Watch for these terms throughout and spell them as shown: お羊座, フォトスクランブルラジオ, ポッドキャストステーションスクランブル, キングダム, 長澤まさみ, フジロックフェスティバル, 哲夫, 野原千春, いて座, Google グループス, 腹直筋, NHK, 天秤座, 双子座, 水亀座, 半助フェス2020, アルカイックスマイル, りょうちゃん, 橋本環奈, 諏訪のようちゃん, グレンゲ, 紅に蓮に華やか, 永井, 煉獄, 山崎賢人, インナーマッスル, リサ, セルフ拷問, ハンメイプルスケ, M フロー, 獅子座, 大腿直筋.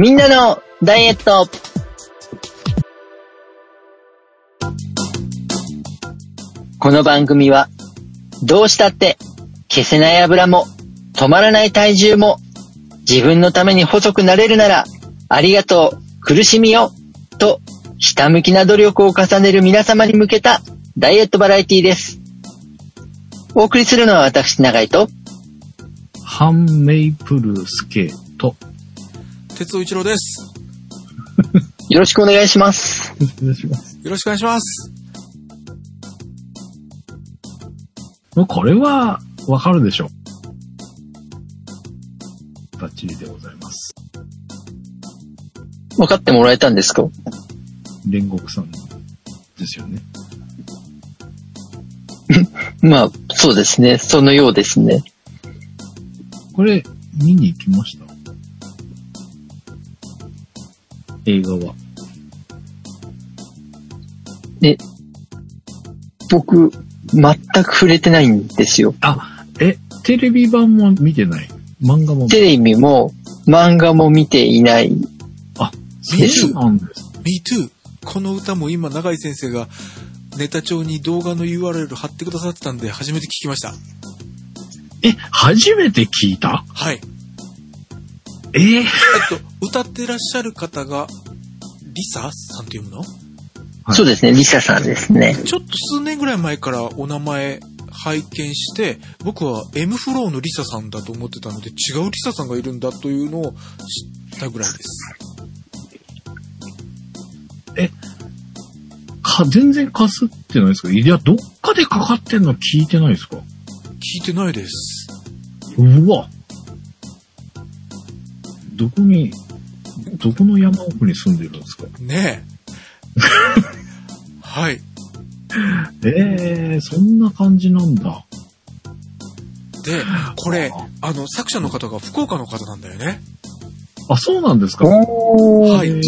みんなのダイエット。この番組はどうしたって消せない油も止まらない体重も自分のために細くなれるならありがとう苦しみよとひたむきな努力を重ねる皆様に向けたダイエットバラエティです。お送りするのは私永井とハンメイプルスケと鉄尾一郎です。よろしくお願いします。よろしくお願いします。これはわかるでしょう。バッチリでございます。わかってもらえたんですか。煉獄さんですよね。まあそうですね、そのようですね。これ見に行きました、映画は。僕全く触れてないんですよ。あ、テレビ版も見てない。漫画も。テレビも漫画も見ていない。あ、そうなんです。B2 この歌も今永井先生がネタ帳に動画の URL 貼ってくださってたんで初めて聞きました。初めて聞いた？はい。歌ってらっしゃる方がリサさんというの？はい、そうですね、リサさんですね。ちょっと数年ぐらい前からお名前拝見して、僕は M フローのリサさんだと思ってたので、違うリサさんがいるんだというのを知ったぐらいです。全然かすってないですか？いや、どっかでかかってんの聞いてないですか？聞いてないです。うわ。どこの山奥に住んでるんですか？ねえ。はい。そんな感じなんだ。で、これ、作者の方が福岡の方なんだよね。あ、そうなんですか。はい。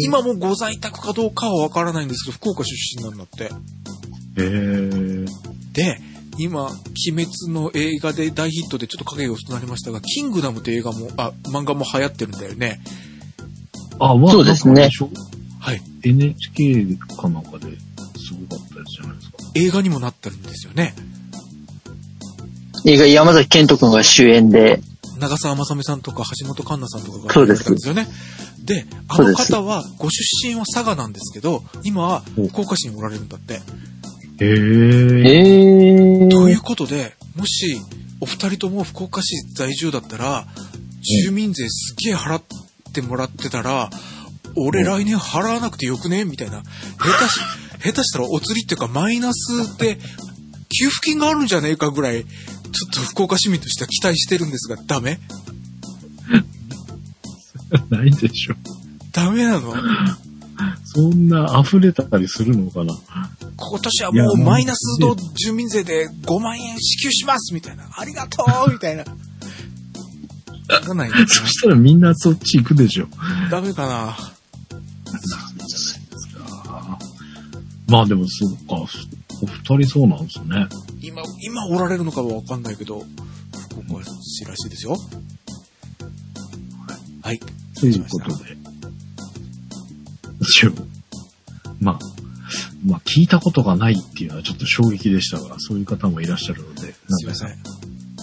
今もご在宅かどうかはわからないんですけど、福岡出身なんだって。で、今、鬼滅の映画で大ヒットでちょっと影が薄くなりましたが、キングダムって映画も、漫画も流行ってるんだよね。あ、そうですね。はい、NHK かなんかですごかったやつじゃないですか。映画にもなってるんですよね。映画、山崎賢人くんが主演で長澤まさみさんとか橋本環奈さんとかが出てたんですよね。で、あの方はご出身は佐賀なんですけど、今は福岡市におられるんだって。ということで、もしお二人とも福岡市在住だったら住民税すげえ払ってもらってたら、俺来年払わなくてよくねみたいな。下手したらお釣りっていうかマイナスで給付金があるんじゃねえかぐらい、ちょっと福岡市民としては期待してるんですが、ダメ？ないでしょ。ダメなの？そんな溢れたりするのかな。今年はもうマイナスの住民税で5万円支給しますみたいな。ありがとうみたいな。がないね。そしたらみんなそっち行くでしょ。ダメかな。なんじゃないですか。まあでもそうか、お二人そうなんですね。今おられるのかはわかんないけど、ここは知らしいですよ。はい。ということで、まあ聞いたことがないっていうのはちょっと衝撃でしたが、そういう方もいらっしゃるので、すいません。よ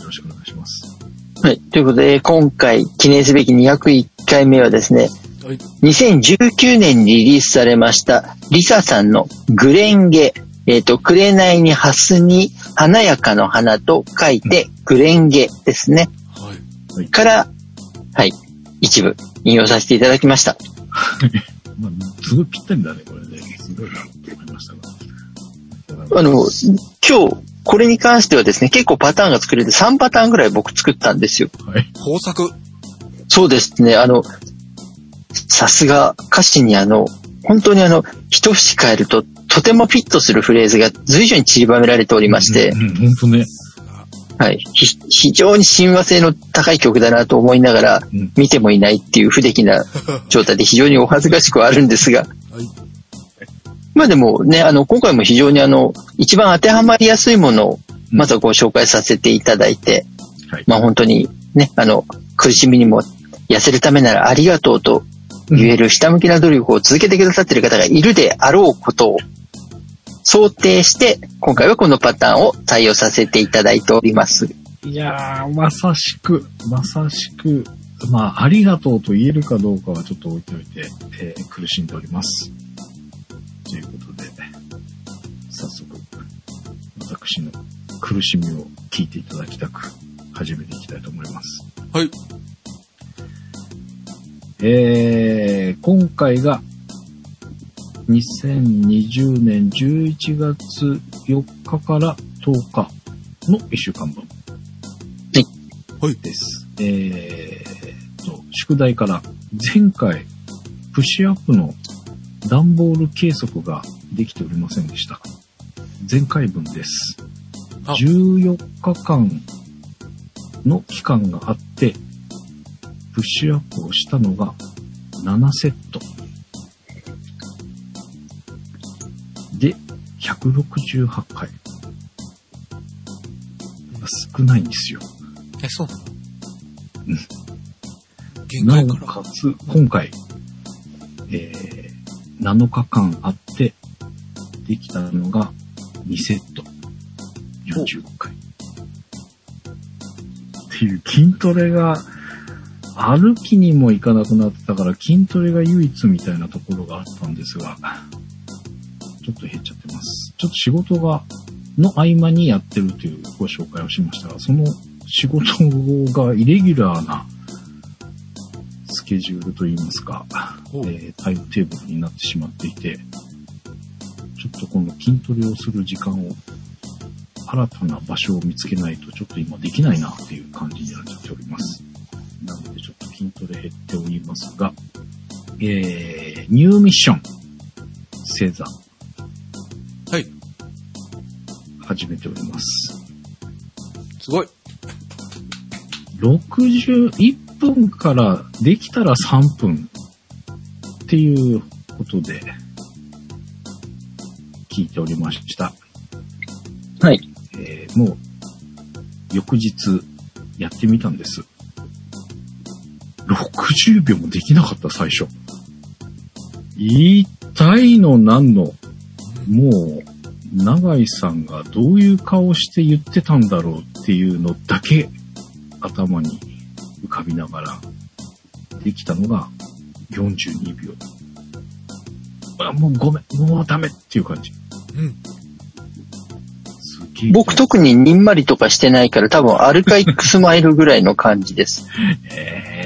ろしくお願いします。はい。ということで、今回記念すべき201回目はですね、2019年にリリースされました、リサさんのグレンゲ、紅に蓮に華やかの花と書いて、グレンゲですね。はい。から、はい、一部引用させていただきました。すごいぴったりだね、これね。すごいなと思いましたが。今日、これに関してはですね、結構パターンが作れて3パターンぐらい僕作ったんですよ。はい。豊作。そうですね、さすが歌詞に本当に一節変えるととてもフィットするフレーズが随所に散りばめられておりまして、本当ね。はい。非常に親和性の高い曲だなと思いながら、見てもいないっていう不出来な状態で非常にお恥ずかしくはあるんですが、はい、まあでもね、今回も非常に一番当てはまりやすいものをまずはご紹介させていただいて、はい、まあ本当にね、苦しみにも痩せるためならありがとうと言える下向きな努力を続けてくださっている方がいるであろうことを想定して、今回はこのパターンを採用させていただいております。いやー、まさしく、まあ、ありがとうと言えるかどうかはちょっと置いておいて、苦しんでおります。ということで、早速、私の苦しみを聞いていただきたく、始めていきたいと思います。はい。今回が、2020年11月4日から10日の1週間分。はい。です。宿題から前回、プッシュアップの段ボール計測ができておりませんでした。前回分です。14日間の期間があって、プッシュアップをしたのが7セット。で、168回。少ないんですよ。え、そうなの？うん。なおかつ、今回、7日間あって、できたのが2セット。45回。っていう筋トレが、歩きにも行かなくなってたから、筋トレが唯一みたいなところがあったんですが、ちょっと減っちゃってます。ちょっと仕事が、の合間にやってるというご紹介をしましたが、その仕事がイレギュラーなスケジュールといいますか、タイムテーブルになってしまっていて、ちょっとこの筋トレをする時間を、新たな場所を見つけないと、ちょっと今できないなっていう感じになっちゃっております。なのでちょっと筋トレ減っておりますが、ニューミッション、正座。はい。始めております。すごい。61分からできたら3分っていうことで聞いておりました。はい。もう翌日やってみたんです。60秒もできなかった最初。一体の何の、もう永井さんがどういう顔して言ってたんだろうっていうのだけ頭に浮かびながらできたのが42秒。あ、もうごめん、もうダメっていう感じ。うん。僕特ににんまりとかしてないから多分アルカイックスマイルぐらいの感じです。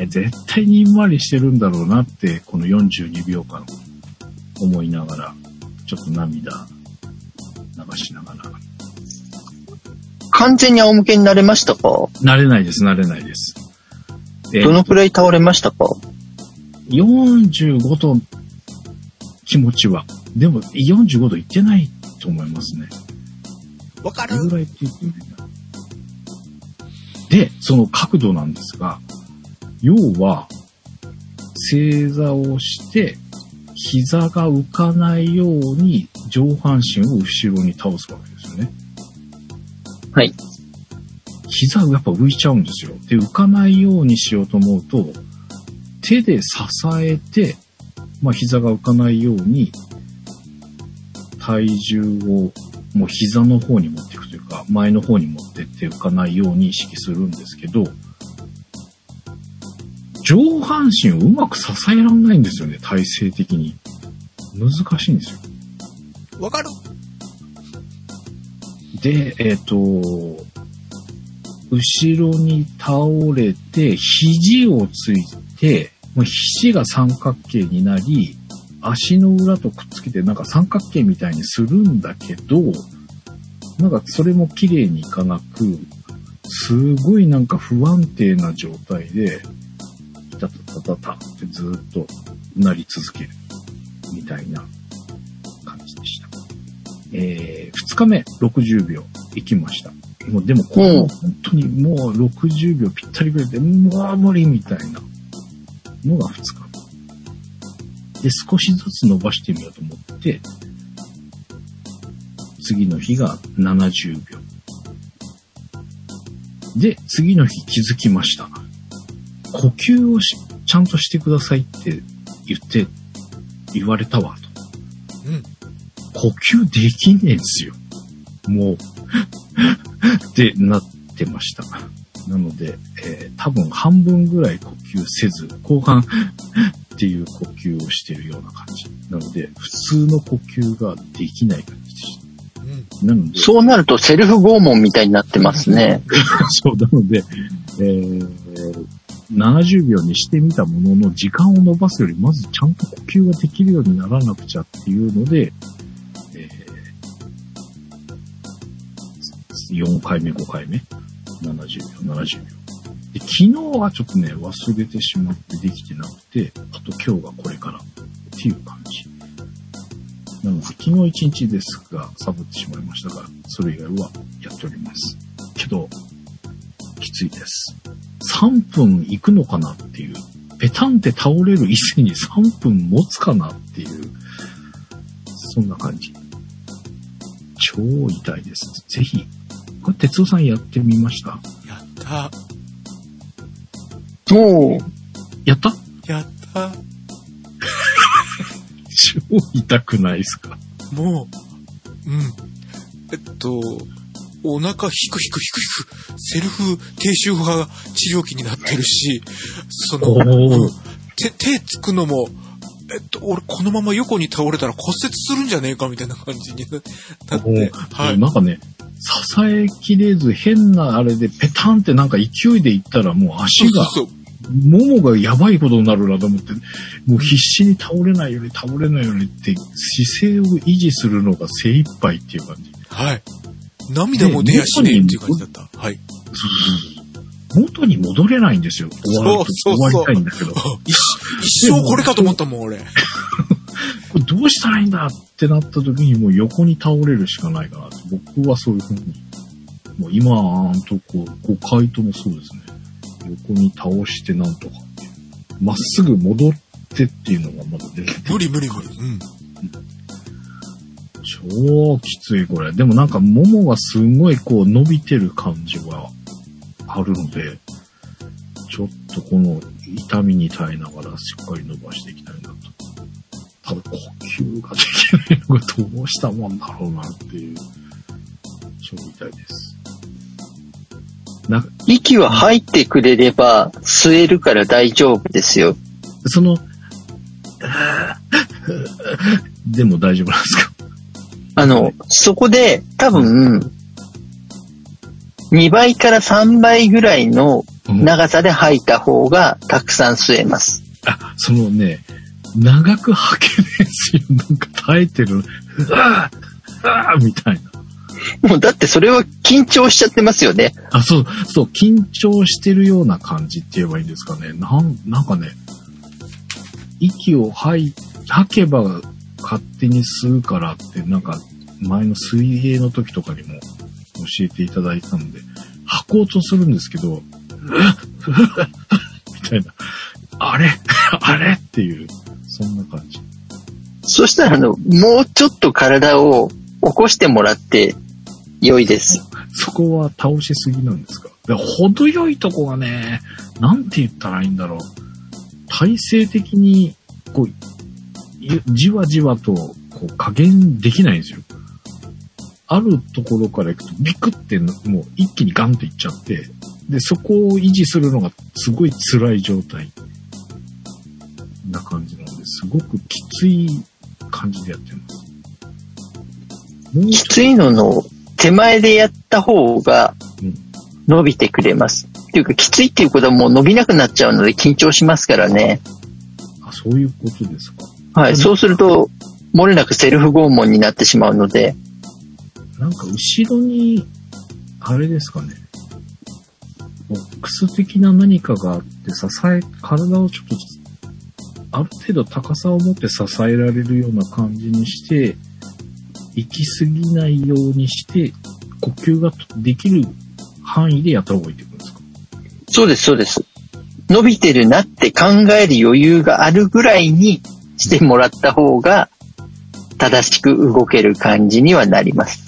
絶対にんまりしてるんだろうなってこの42秒間思いながらちょっと涙流しながら。完全に仰向けになれましたか？慣れないです。どのくらい倒れましたか？45と気持ちは。でも45度いってないと思いますね。わかる？で、その角度なんですが、要は、正座をして、膝が浮かないように上半身を後ろに倒すわけですよね。はい。膝がやっぱ浮いちゃうんですよ。で、浮かないようにしようと思うと、手で支えて、まあ膝が浮かないように、体重をもう膝の方に持っていくというか、前の方に持ってって浮かないように意識するんですけど、上半身をうまく支えられないんですよね、体勢的に。難しいんですよ。わかる？で、後ろに倒れて、肘をついて、もう肘が三角形になり、足の裏とくっつけてなんか三角形みたいにするんだけど、なんかそれも綺麗にいかなく、すごいなんか不安定な状態で、タタタタタってずっとなり続けるみたいな感じでした。2日目60秒いきました。もうでもこれ本当にもう60秒ぴったりぐらいでもう無理みたいなのが2日目。で、少しずつ伸ばしてみようと思って、次の日が70秒。で、次の日気づきました。呼吸をしちゃんとしてくださいって言われたわと。うん。呼吸できねえんすよ。もう、ってなってました。なので、多分半分ぐらい呼吸せず、後半っていう呼吸をしてるような感じ。なので、普通の呼吸ができない感じでした。なのでそうなるとセルフ拷問みたいになってますね。そうなので、70秒にしてみたものの時間を延ばすよりまずちゃんと呼吸ができるようにならなくちゃっていうので、4回目5回目70秒。で昨日はちょっとね忘れてしまってできてなくて、あと今日がこれからっていう感じ。なので昨日1日ですがサボってしまいましたが、それ以外はやっておりますけどきついです。3分いくのかなっていう、ペタンって倒れる以前に3分持つかなっていう、そんな感じ。超痛いです。ぜひこれ哲夫さんやってみました？やった。おーやったやった超痛くないですか？もう、うん。お腹引く。セルフ低周波治療器になってるし、その、手つくのも、俺このまま横に倒れたら骨折するんじゃねえかみたいな感じになって、はい。なんかね、支えきれず変なあれでペタンってなんか勢いでいったらもう足が、そうそうそう、ももがやばいことになるなと思って、もう必死に倒れないようにって姿勢を維持するのが精一杯っていう感じ。はい。涙も出やしねえっていう感じだった。はい。元に戻れないんですよ。終わりたいんだけど。一生これかと思ったもん俺。これどうしたらいいんだってなった時にもう横に倒れるしかないかなと。僕はそういうふうに。もう今のとこ5回ともそうですね。横に倒してなんとかまっすぐ戻ってっていうのがまだ出てる。無理、うん、超きついこれ。でもなんかももがすごいこう伸びてる感じがあるので、ちょっとこの痛みに耐えながらしっかり伸ばしていきたいなと。ただ呼吸ができないのがどうしたもんだろうなっていう、超痛いです。息は入ってくれれば吸えるから大丈夫ですよ。そのでも大丈夫なんですか？そこで多分2倍から3倍ぐらいの長さで吐いた方がたくさん吸えます。うん、あ、そのね、長く吐けないですよ。なんか耐えてるみたいな。もうだってそれは緊張しちゃってますよね。あ、そう、緊張してるような感じって言えばいいんですかね。なんかね、息を吐けば勝手に吸うからって、なんか前の水泳の時とかにも教えていただいたので、吐こうとするんですけど、みたいな、あれっていう、そんな感じ。そしたらもうちょっと体を起こしてもらって、良いです。そこは倒しすぎなんですか？程よいとこがね、なんて言ったらいいんだろう。体勢的に、こう、じわじわと、こう、加減できないんですよ。あるところから行くと、ビクって、もう一気にガンっていっちゃって、で、そこを維持するのがすごい辛い状態な感じなので、すごくきつい感じでやってます。きついの手前でやった方が伸びてくれます。っていうか、きついっていうことはもう伸びなくなっちゃうので緊張しますからね。あ、そういうことですか。はい、そうすると、漏れなくセルフ拷問になってしまうので。なんか後ろに、あれですかね、ボックス的な何かがあって体をちょっと、ある程度高さを持って支えられるような感じにして、行き過ぎないようにして、呼吸ができる範囲でやった方がいいってことですか？そうです。伸びてるなって考える余裕があるぐらいにしてもらった方が、正しく動ける感じにはなります。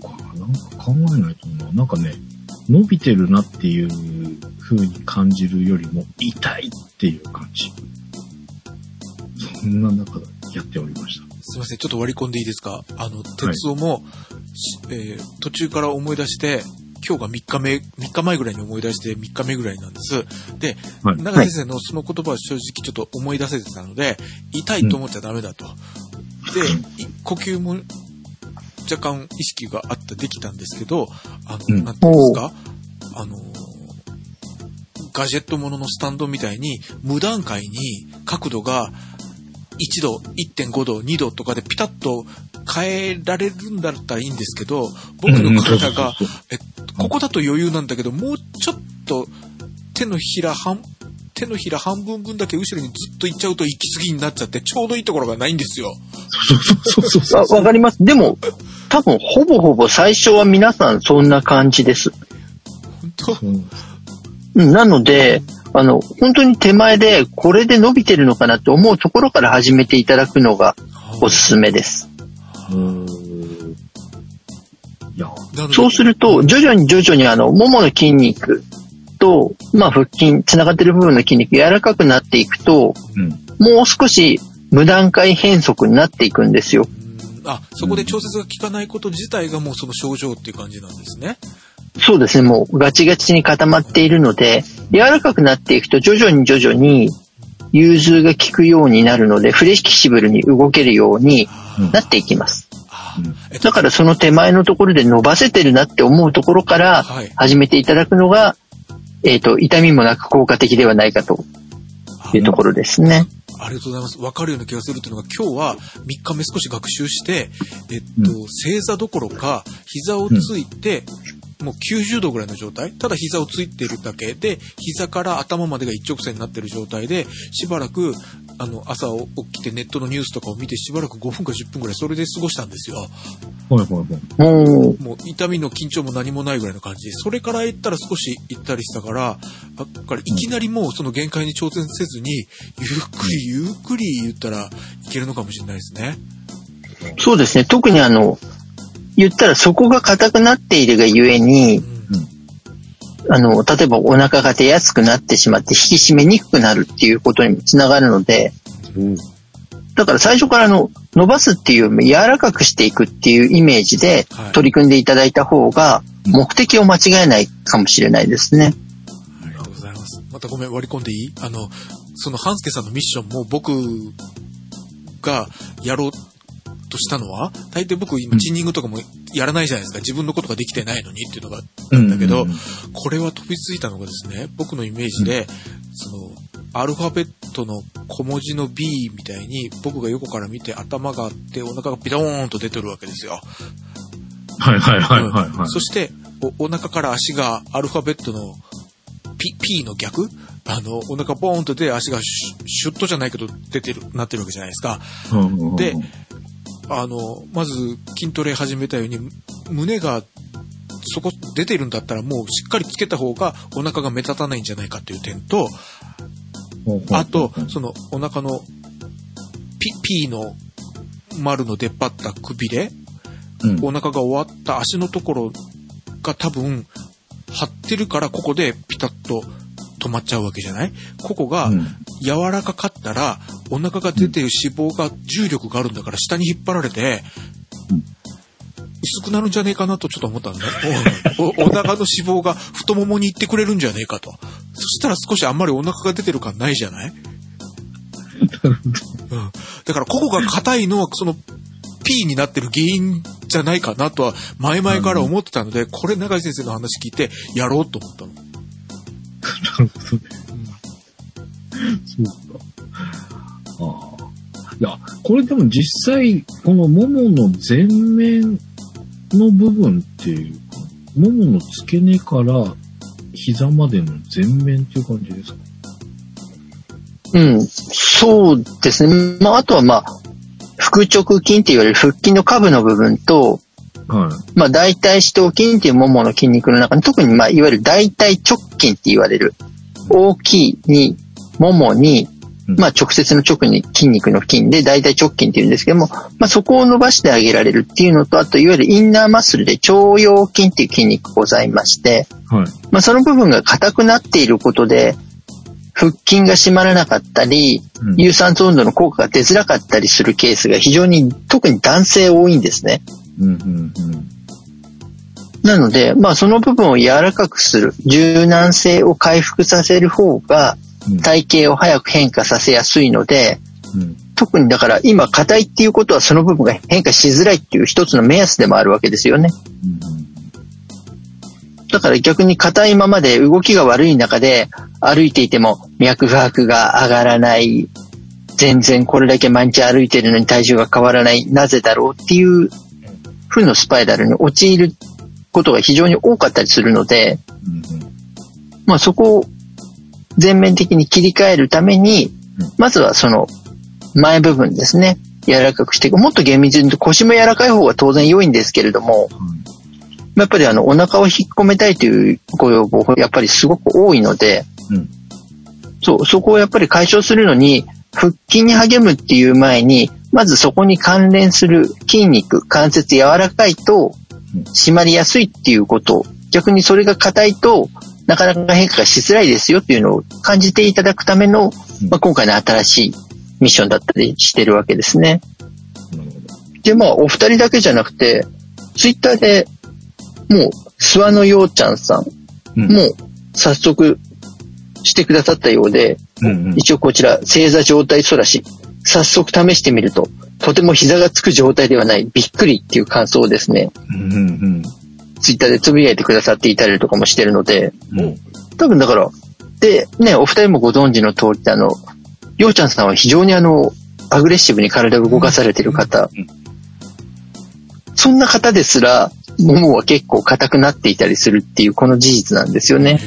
なんか考えないとな。なんかね、伸びてるなっていう風に感じるよりも痛いっていう感じ。そんな中でやっておりました。すいません、ちょっと割り込んでいいですか？鉄夫も、はい、途中から思い出して、今日が3日前ぐらいに思い出して3日目ぐらいなんです。で、はい、長井先生のその言葉は正直ちょっと思い出せてたので、痛いと思っちゃダメだと。で、呼吸も若干意識があってできたんですけど、なんていうんですか、ガジェットもののスタンドみたいに無段階に角度が1度、1.5 度、2度とかでピタッと変えられるんだったらいいんですけど、僕の体が、ここだと余裕なんだけど、もうちょっと手のひら半分分だけ後ろにずっと行っちゃうと行き過ぎになっちゃって、ちょうどいいところがないんですよ。そう。わかります。でも、多分ほぼ最初は皆さんそんな感じです。本当？なので、本当に手前でこれで伸びてるのかなって思うところから始めていただくのがおすすめです。そうすると徐々にももの筋肉と、まあ、腹筋つながってる部分の筋肉柔らかくなっていくと、うん、もう少し無段階変則になっていくんですよ。あ、そこで調節が効かないこと自体がもうその症状っていう感じなんですね。そうですね、もうガチガチに固まっているので、柔らかくなっていくと徐々に融通が効くようになるので、フレキシブルに動けるようになっていきます。だからその手前のところで伸ばせてるなって思うところから始めていただくのが、痛みもなく効果的ではないかというところですね。ありがとうございます。わかるような気がするというのが、今日は3日目少し学習して、正座どころか膝をついて、もう90度ぐらいの状態、ただ膝をついてるだけで、膝から頭までが一直線になってる状態で、しばらく朝起きてネットのニュースとかを見て、しばらく5分か10分ぐらいそれで過ごしたんですよ。はい。もう痛みの緊張も何もないぐらいの感じ。それから行ったら少し行ったりしたから、いきなりもうその限界に挑戦せずに、ゆっくり言ったらいけるのかもしれないですね。そうですね。特に言ったらそこが硬くなっているがゆえに、例えばお腹が出やすくなってしまって引き締めにくくなるっていうことにつながるので、だから最初から伸ばすっていうよりも柔らかくしていくっていうイメージで取り組んでいただいた方が目的を間違えないかもしれないですね。ありがとうございます。またごめん、割り込んでいい？その半助さんのミッションも僕がやろうとしたのは、大抵僕今チンニングとかもやらないじゃないですか。自分のことができてないのにっていうのがなんだけど、これは飛びついたのがですね、僕のイメージで、アルファベットの小文字の B みたいに僕が横から見て頭があってお腹がピドーンと出てるわけですよ。はい。そしてお腹から足がアルファベットの P の逆、お腹ボーンと出て足がシュッとじゃないけどなってるわけじゃないですか。で、まず筋トレ始めたように胸がそこ出てるんだったらもうしっかりつけた方がお腹が目立たないんじゃないかという点と、あとそのお腹の P の丸の出っ張ったくびれ、お腹が終わった足のところが多分張ってるから、ここでピタッと止まっちゃうわけじゃない？ここが柔らかかったら、お腹が出てる脂肪が重力があるんだから下に引っ張られて薄くなるんじゃねえかなとちょっと思ったんだね。お腹の脂肪が太ももに行ってくれるんじゃねえかと。そしたら少しあんまりお腹が出てる感ないじゃない？だからここが硬いのはその P になってる原因じゃないかなとは前々から思ってたので、これ永井先生の話聞いてやろうと思ったの。なるほどね。そうか。いや、これでも実際、このももの前面の部分っていうか、ももの付け根から膝までの前面っていう感じですか？うん、そうですね。まあ、あとは腹直筋って言われる腹筋の下部の部分と、はい、大腿四頭筋っていうももの筋肉の中に、特にいわゆる大腿直筋って言われる大きいにももにまあ直接の直に筋肉の筋で大腿直筋っていうんですけども、まあそこを伸ばしてあげられるっていうのと、あといわゆるインナーマッスルで腸腰筋っていう筋肉ございまして、はい、まあその部分が硬くなっていることで、腹筋が締まらなかったり、有酸素運動の効果が出づらかったりするケースが非常に特に男性多いんですね。うんうんうん、なので、まあその部分を柔らかくする、柔軟性を回復させる方が、体型を早く変化させやすいので、うん、特にだから今硬いっていうことはその部分が変化しづらいっていう一つの目安でもあるわけですよね、うん、だから逆に硬いままで動きが悪い中で歩いていても脈拍が上がらない、全然これだけ毎日歩いてるのに体重が変わらない、なぜだろうっていう負のスパイラルに陥ることが非常に多かったりするので、うん、まあそこを全面的に切り替えるために、まずはその前部分ですね、柔らかくしていく。もっと厳密に言うと腰も柔らかい方が当然良いんですけれども、うん、やっぱりお腹を引っ込めたいというご要望がやっぱりすごく多いので、うん、そこをやっぱり解消するのに、腹筋に励むっていう前に、まずそこに関連する筋肉、関節柔らかいと締まりやすいっていうこと、逆にそれが硬いとなかなか変化がしづらいですよっていうのを感じていただくための、まあ、今回の新しいミッションだったりしてるわけですね。で、まあ、お二人だけじゃなくて、ツイッターでもう、諏訪のようちゃんさんも早速してくださったようで、うんうん、一応こちら、正座状態反らし、早速試してみると、とても膝がつく状態ではない、びっくりっていう感想をですね、うんうんうんツイッターでつぶやいてくださっていたりとかもしてるので、うん、多分だから、で、ね、お二人もご存知の通り、りょうちゃんさんは非常にアグレッシブに体を動かされてる方、うん、そんな方ですら、ももは結構硬くなっていたりするっていう、この事実なんですよね。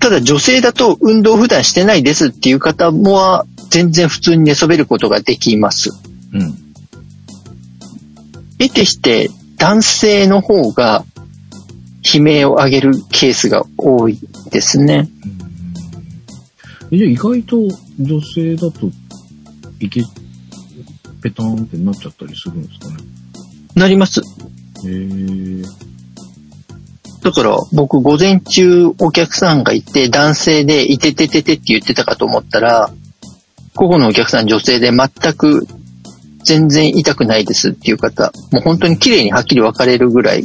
ただ女性だと運動普段してないですっていう方もは、全然普通に寝そべることができます。うん。得てして、男性の方が悲鳴を上げるケースが多いですね。じゃあ意外と女性だとペタンってなっちゃったりするんですかね。なります。だから僕午前中お客さんがいて男性でいててててって言ってたかと思ったら、午後のお客さん女性で全く全然痛くないですっていう方、もう本当に綺麗にはっきり分かれるぐらい違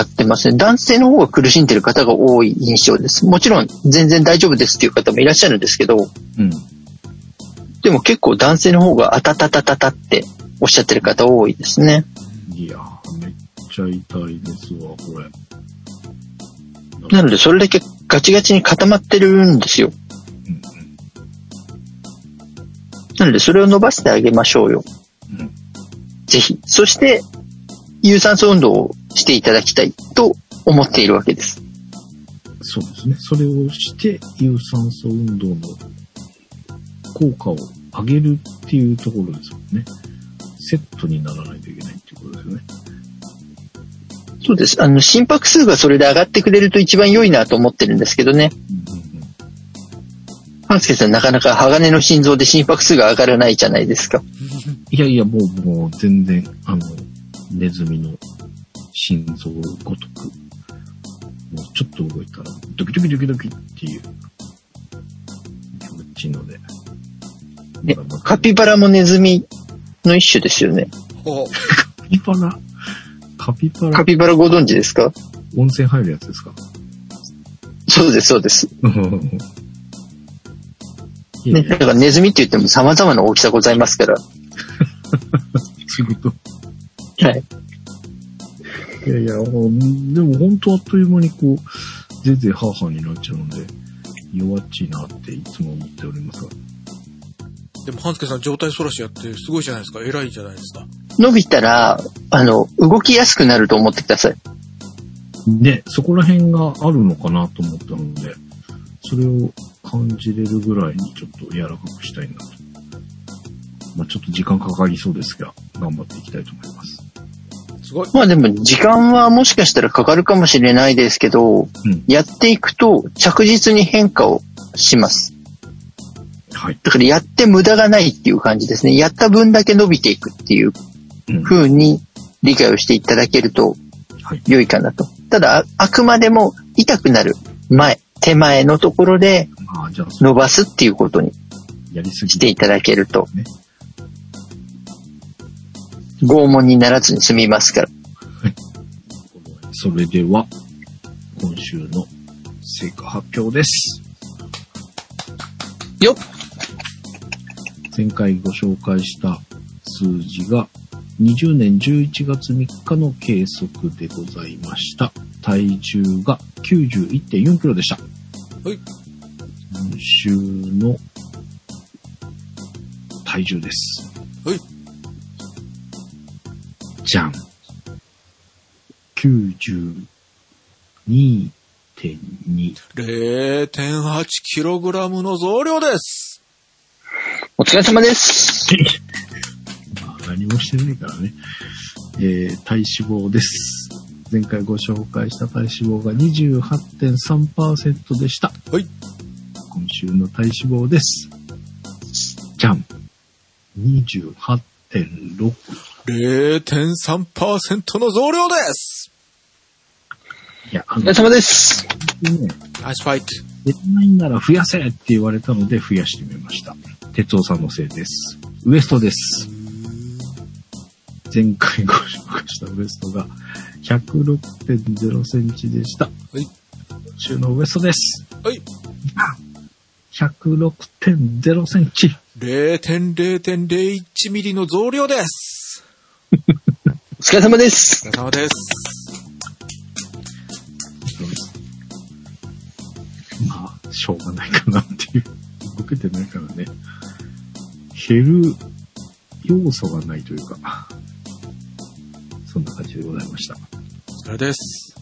ってますね。男性の方が苦しんでる方が多い印象です。もちろん全然大丈夫ですっていう方もいらっしゃるんですけど、うん、でも結構男性の方があたたたたたっておっしゃってる方多いですね。いやー、めっちゃ痛いですわ、これ。なのでそれだけガチガチに固まってるんですよ。なのでそれを伸ばしてあげましょうよ、うん、ぜひ。そして有酸素運動をしていただきたいと思っているわけです。そうですね。それをして有酸素運動の効果を上げるっていうところですよね。セットにならないといけないっていうことですよね。そうです。心拍数がそれで上がってくれると一番良いなと思ってるんですけどね、うん。半助さん、なかなか鋼の心臓で心拍数が上がらないじゃないですか。いやいや、もう全然、ネズミの心臓ごとく、もうちょっと動いたら、ドキドキドキドキっていう、気持ちいいので。ね、カピバラもネズミの一種ですよね。カピバラ。カピバラご存知ですか？温泉入るやつですか？そうです、そうです。ね、だからネズミって言っても様々な大きさございますから。そういうこと。はい。いやいや、でも本当あっという間にこう、ぜいぜいハーハーになっちゃうので、弱っちいなっていつも思っておりますが。でも、半助さん、上体反らしやってすごいじゃないですか。偉いじゃないですか。伸びたら、動きやすくなると思ってください。ね、そこら辺があるのかなと思ったので、それを、感じれるぐらいにちょっと柔らかくしたいなと。まあちょっと時間かかりそうですが、頑張っていきたいと思います。すごい。まあでも時間はもしかしたらかかるかもしれないですけど、うん、やっていくと着実に変化をします。はい。だからやって無駄がないっていう感じですね。やった分だけ伸びていくっていう風に理解をしていただけると良いかなと。ただ、あくまでも痛くなる前、手前のところで伸ばすっていうことにしていただけると、拷問にならずに済みますから。はい。それでは、今週の成果発表です。よっ！前回ご紹介した数字が20年11月3日の計測でございました。体重が 91.4 キロでした。はい。今週の体重です。はい。じゃん。92.2。0.8 キログラムの増量です。お疲れ様です。まあ、何もしてないからね。体脂肪です。前回ご紹介した体脂肪が 28.3% でした。はい。今週の体脂肪です。じゃん。28.6。0.3% の増量です。いや、お疲れ様です。ナイスファイト。減らないなら増やせって言われたので増やしてみました。哲夫さんのせいです。ウエストです。前回ご紹介したウエストが 106.0 センチでした。はい。今週のウエストです。はい。106.0 センチ。0.0.01 ミリの増量です。お疲れ様です。お疲れ様です。まあ、しょうがないかなっていう。動けてないからね。減る要素がないというか。そんな感じでございました。お疲れです。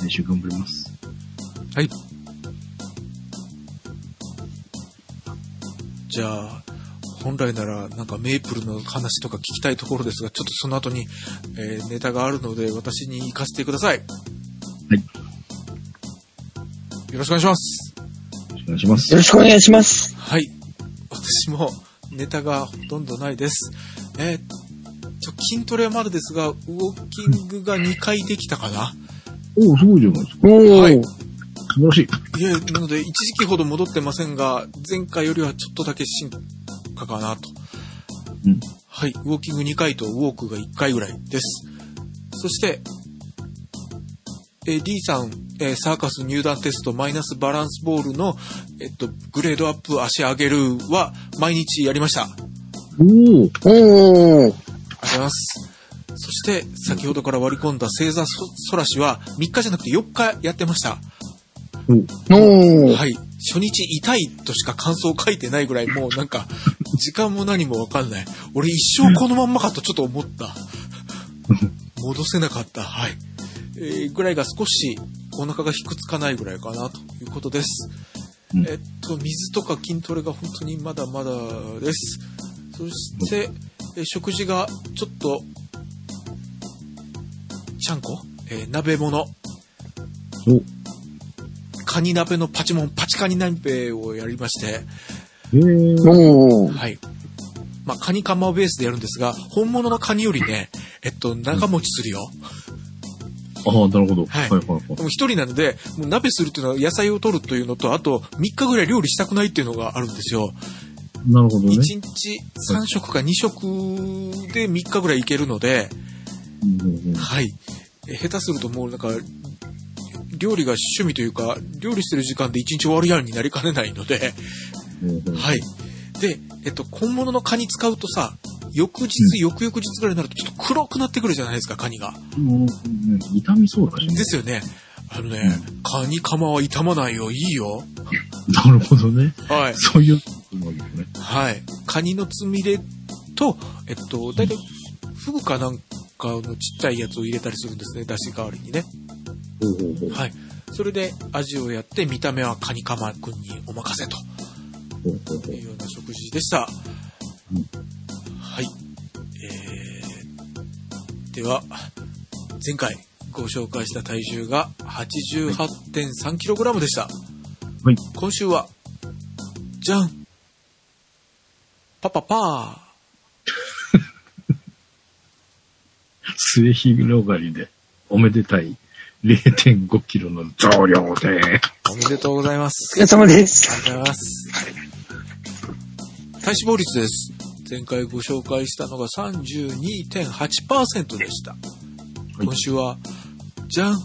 来週頑張ります。はい。じゃあ、本来ならなんかメイプルの話とか聞きたいところですが、ちょっとその後に、ネタがあるので私に行かせてください。はい。よろしくお願いします。よろしくお願いします。はい。私もネタがほとんどないです。筋トレはまだですが、ウォーキングが2回できたかな。おお、すごいじゃないですか。はい。素晴らしい。いや、なので、一時期ほど戻ってませんが、前回よりはちょっとだけ進化かなと。うん。はい。ウォーキング2回とウォークが1回ぐらいです。そして、D さん、サーカス入団テストマイナスバランスボールの、グレードアップ足上げるは毎日やりました。おお。ありがとうございます。そして、先ほどから割り込んだ正座そらしは3日じゃなくて4日やってました。おお。はい。初日痛いとしか感想を書いてないぐらい、もうなんか、時間も何もわかんない。俺一生このまんまかとちょっと思った。戻せなかった。はい。ぐらいが少しお腹がひくつかないぐらいかなということです。うん、水とか筋トレが本当にまだまだです。そして、食事がちょっと、ちゃんこ、鍋物。カニ鍋のパチモン、パチカニ鍋をやりまして。はい。まあ、カニカマをベースでやるんですが、本物のカニよりね、長持ちするよ。ああ、なるほど。はい。はいはいはい、でも一人なので、もう鍋するっていうのは野菜を取るというのと、あと3日ぐらい料理したくないっていうのがあるんですよ。なるほどね。1日3食か2食で3日ぐらいいけるので、はい。下手するともうなんか、料理が趣味というか、料理してる時間で1日終わるやんになりかねないので、はい。で、本物のカニ使うとさ、翌日、翌々日ぐらいになるとちょっと黒くなってくるじゃないですか、カニが。もう、痛みそうだしね。ですよね。カニカマは傷まないよ、いいよ。なるほどね。はい。そういうのもいいよね。はい。カニのつみれと、だいたいフグかなんかのちっちゃいやつを入れたりするんですね、出汁代わりにね。はい。それで味をやって、見た目はカニカマくんにお任せと。いうような食事でした。はい。では、前回ご紹介した体重が 88.3kg でした。はい。今週はじゃん。パパパー。末広がりでおめでたい 0.5 キロの増量で。おめでとうございます。お疲れ様です。ありがとうございます。体脂肪率です。前回ご紹介したのが 32.8% でした。今週は、じゃん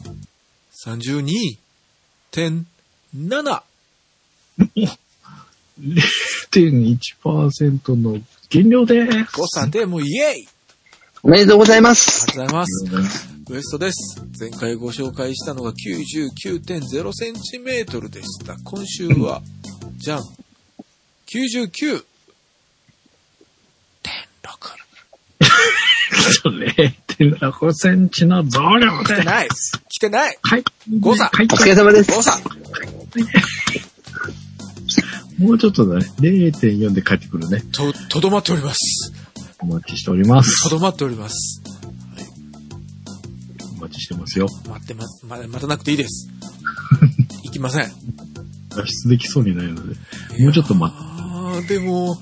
32.7。0.1% の減量です。誤差でもイエイ。おめでとうございます。ありがとうございます。ウエストです。前回ご紹介したのが 99.0cm でした。今週は、じゃん 99.6。0.6cm の増量です。来てない。はい。誤差。はい。お疲れ様です。誤差。もうちょっとだね。0.4 で帰ってくるね。とどまっております。お待ちしております。とどまっております。はい、お待ちしてますよ。待たなくていいです。行きません。脱出できそうにないので、もうちょっと待って。ああ、でも、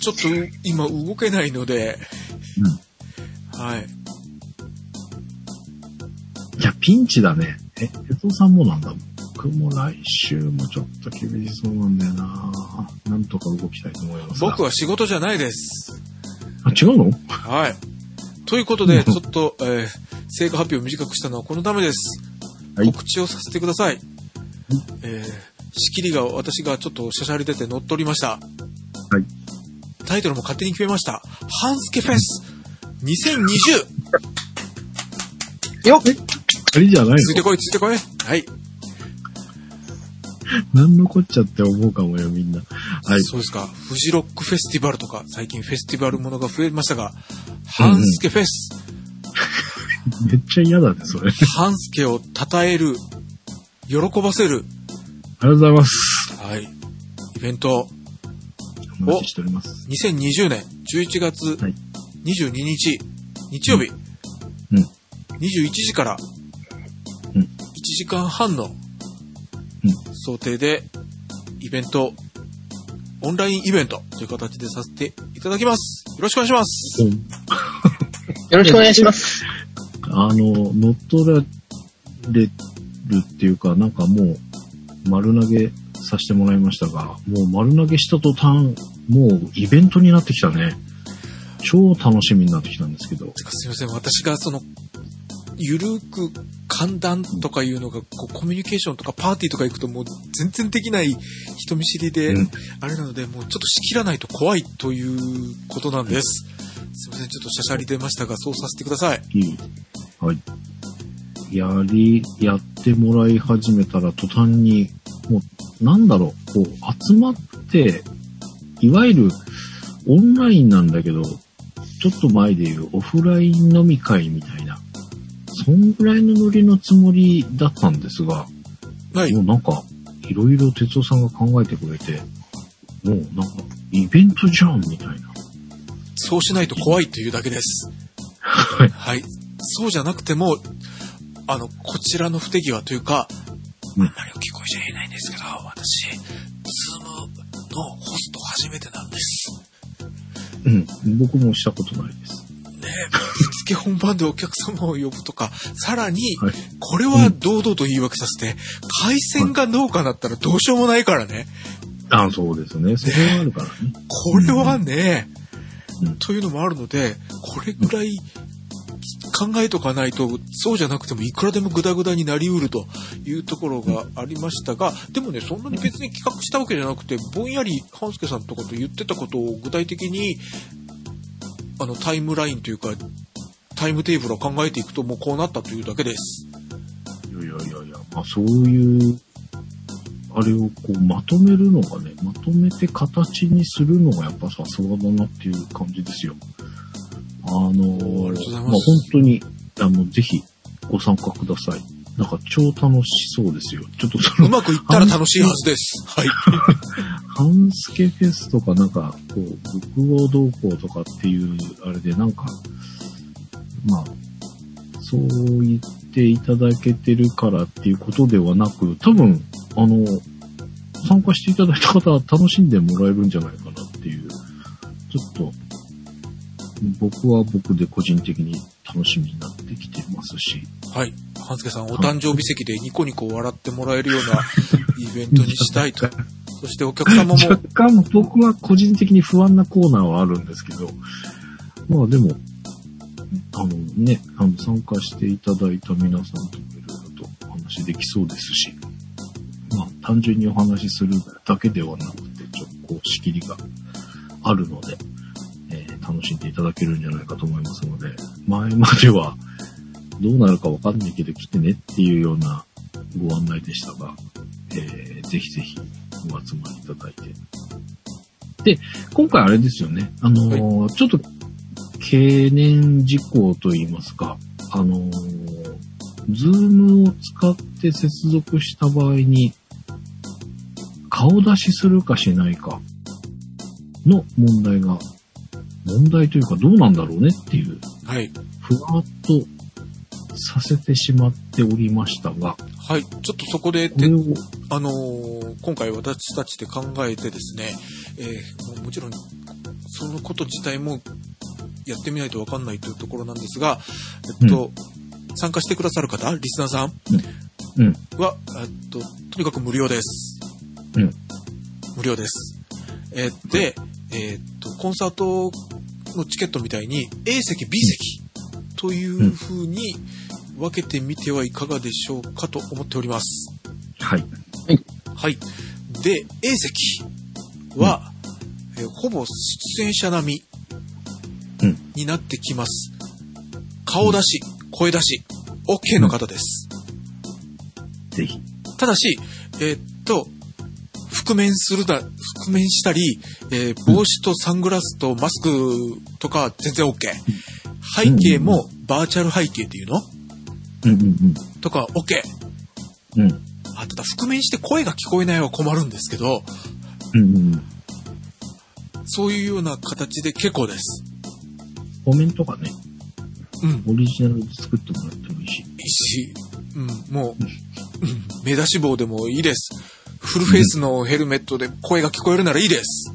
ちょっと今動けないので、うん、はい。いや、ピンチだね。江藤さんもなんだもん。僕も来週もちょっと厳しそうなんだよな。なんとか動きたいと思います。僕は仕事じゃないです。あ、違うの？はい。ということで、ちょっと、成果発表を短くしたのはこのためです。はい、告知をさせてください。仕切りが私がちょっとしゃしゃり出て乗っ取りました。はい。タイトルも勝手に決めました。半助フェス2020。よっ。あれじゃないの？ついてこい。はい。何のこっちゃって思うかもよ、みんな。はい。そうですか。フジロックフェスティバルとか、最近フェスティバルものが増えましたが、半助フェス。めっちゃ嫌だね、それ。半助を称える、喜ばせる。ありがとうございます。はい。イベントを、お待ちしております。2020年11月22日、日曜日、うん、21時から、1時間半の、うん、想定でイベント、オンラインイベントという形でさせていただきます。よろしくお願いします。うん、よろしくお願いします。乗っ取られるっていうか、なんかもう丸投げさせてもらいましたが、もう丸投げした途端、もうイベントになってきたね。超楽しみになってきたんですけど。すいません、私がゆるく寒暖とかいうのがコミュニケーションとかパーティーとか行くともう全然できない人見知りで、うん、あれなのでもうちょっと仕切らないと怖いということなんです。すいません、ちょっとしゃしゃり出ましたがそうさせてください。はい。やってもらい始めたら途端にもうなんだろう、こう集まっていわゆるオンラインなんだけどちょっと前でいうオフライン飲み会みたいな。そんぐらいのノリのつもりだったんですが、はい、もうなんかいろいろ哲夫さんが考えてくれて、もうなんかイベントじゃんみたいな。そうしないと怖いというだけです。はい。はい。そうじゃなくてもこちらの不手際というか、うん、あんまりお聞こえじゃ言えないんですけど、私 Zoom のホスト初めてなんです。うん、僕もしたことないです。ねえ、ぶつけ本番でお客様を呼ぶとか、さらに、はい、これは堂々と言い訳させて、回線がどうかなったらどうしようもないからね。あ、そうですね。それはあるからね。これはね、うん、というのもあるので、これぐらい考えとかないと、そうじゃなくてもいくらでもグダグダになりうるというところがありましたが、でもね、そんなに別に企画したわけじゃなくて、ぼんやり半助さんとかと言ってたことを具体的に、タイムラインというかタイムテーブルを考えていくともうこうなったというだけです。いや、まあ、そういうあれをこうまとめるのがね、まとめて形にするのがやっぱさすがだなっていう感じですよ。ありがとうございます。まあ、本当にぜひご参加ください。なんか超楽しそうですよ。ちょっとうまくいったら楽しいはずです。はい。半助フェスとかなんかこう北欧同行とかっていうあれでなんかまあそう言っていただけてるからっていうことではなく、多分参加していただいた方は楽しんでもらえるんじゃないかなっていう、ちょっと僕は僕で個人的に楽しみになってきてますし、はい、半助さんお誕生日席でニコニコ笑ってもらえるようなイベントにしたいとそしてお客様も若干僕は個人的に不安なコーナーはあるんですけど、まあでもね、参加していただいた皆さんともいろいろとお話できそうですし、まあ単純にお話しするだけではなくてちょっとこう仕切りがあるので、楽しんでいただけるんじゃないかと思いますので、前まではどうなるかわかんないけど来てねっていうようなご案内でしたが、ぜひぜひお集まりいただいて、で今回あれですよね、はい、ちょっと懸念事項といいますか、Zoom を使って接続した場合に顔出しするかしないかの問題というかどうなんだろうねっていう、はい、ふわっとさせてしまっておりましたが、はい、ちょっとそこで今回私たちで考えてですね、もちろんそのこと自体もやってみないと分かんないというところなんですが、参加してくださる方、リスナーさんは、とにかく無料です。無料です。で、コンサートのチケットみたいに A 席、B 席というふうに分けてみてはいかがでしょうかと思っております。はい。はい。で、A 席は、ほぼ出演者並みになってきます。顔出し、声出し、OK の方です。ぜひ。ただし、覆面したり、帽子とサングラスとマスクとか全然 OK。背景もバーチャル背景っていうの、とか OK。あ、ただ覆面して声が聞こえないは困るんですけど、そういうような形で結構です。コメントがね、オリジナルで作ってもらってもいいし。もう、目出し帽でもいいです。フルフェイスのヘルメットで声が聞こえるならいいです。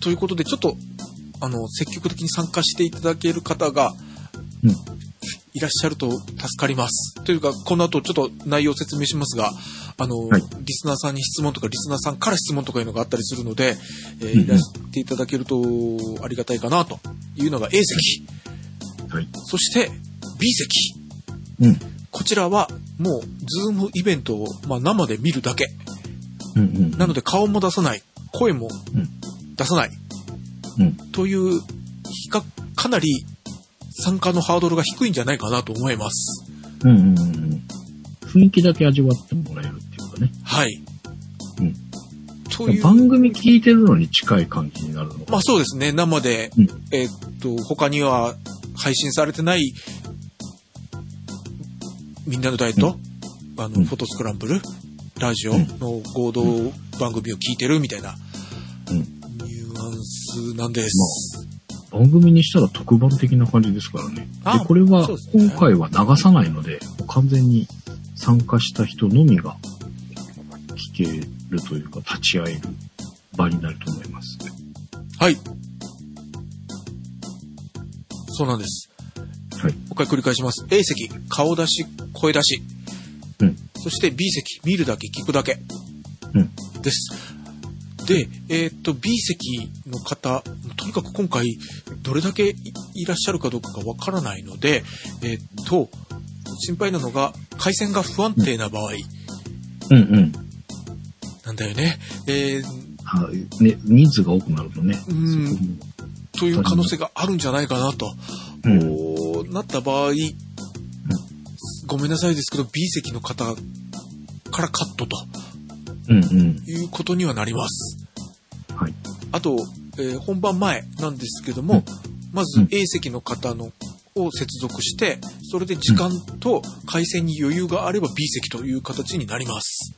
ということで、ちょっと、積極的に参加していただける方が、いらっしゃると助かります。というか、この後ちょっと内容を説明しますが、はい、リスナーさんに質問とか、リスナーさんから質問とかいうのがあったりするので、いらしていただけるとありがたいかなというのが A 席。はい。そして B 席。こちらはもう Zoom イベントを、生で見るだけ。なので顔も出さない、声も出さない。という、かなり参加のハードルが低いんじゃないかなと思います。雰囲気だけ味わってもらえるっていうかね。はい。という番組聞いてるのに近い感じになるのか。まあそうですね。生で、他には配信されてないみんなの台と、フォトスクランブルラジオの合同番組を聞いてるみたいなニュアンスなんです。番組にしたら特番的な感じですからね。でこれは今回は流さないので、完全に参加した人のみが聞けるというか立ち会える場になると思います。はい。そうなんです。はい。もう一回繰り返します。A 席、顔出し、声出し。そして B 席、見るだけ、聞くだけ。です。で、B 席の方、とにかく今回、どれだけいらっしゃるかどうかがわからないので、心配なのが、回線が不安定な場合。なんだよね。ね、人数が多くなるとね。という可能性があるんじゃないかなと。なった場合、ごめんなさいですけど、B 席の方からカットと。いうことにはなります。はい。あと、本番前なんですけども、まず A 席の方を接続して、それで時間と回線に余裕があれば B 席という形になります。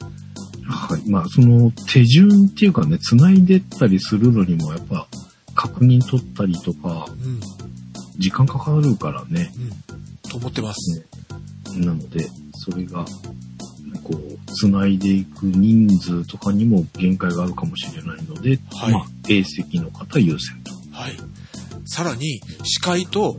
はい。まあ、その手順っていうかね、繋いでったりするのにもやっぱ確認取ったりとか、時間かかるからね。と思ってます。なので、それがこう繋いでいく人数とかにも限界があるかもしれないので、はい、まあ A 席の方優先と。はい。さらに司会と普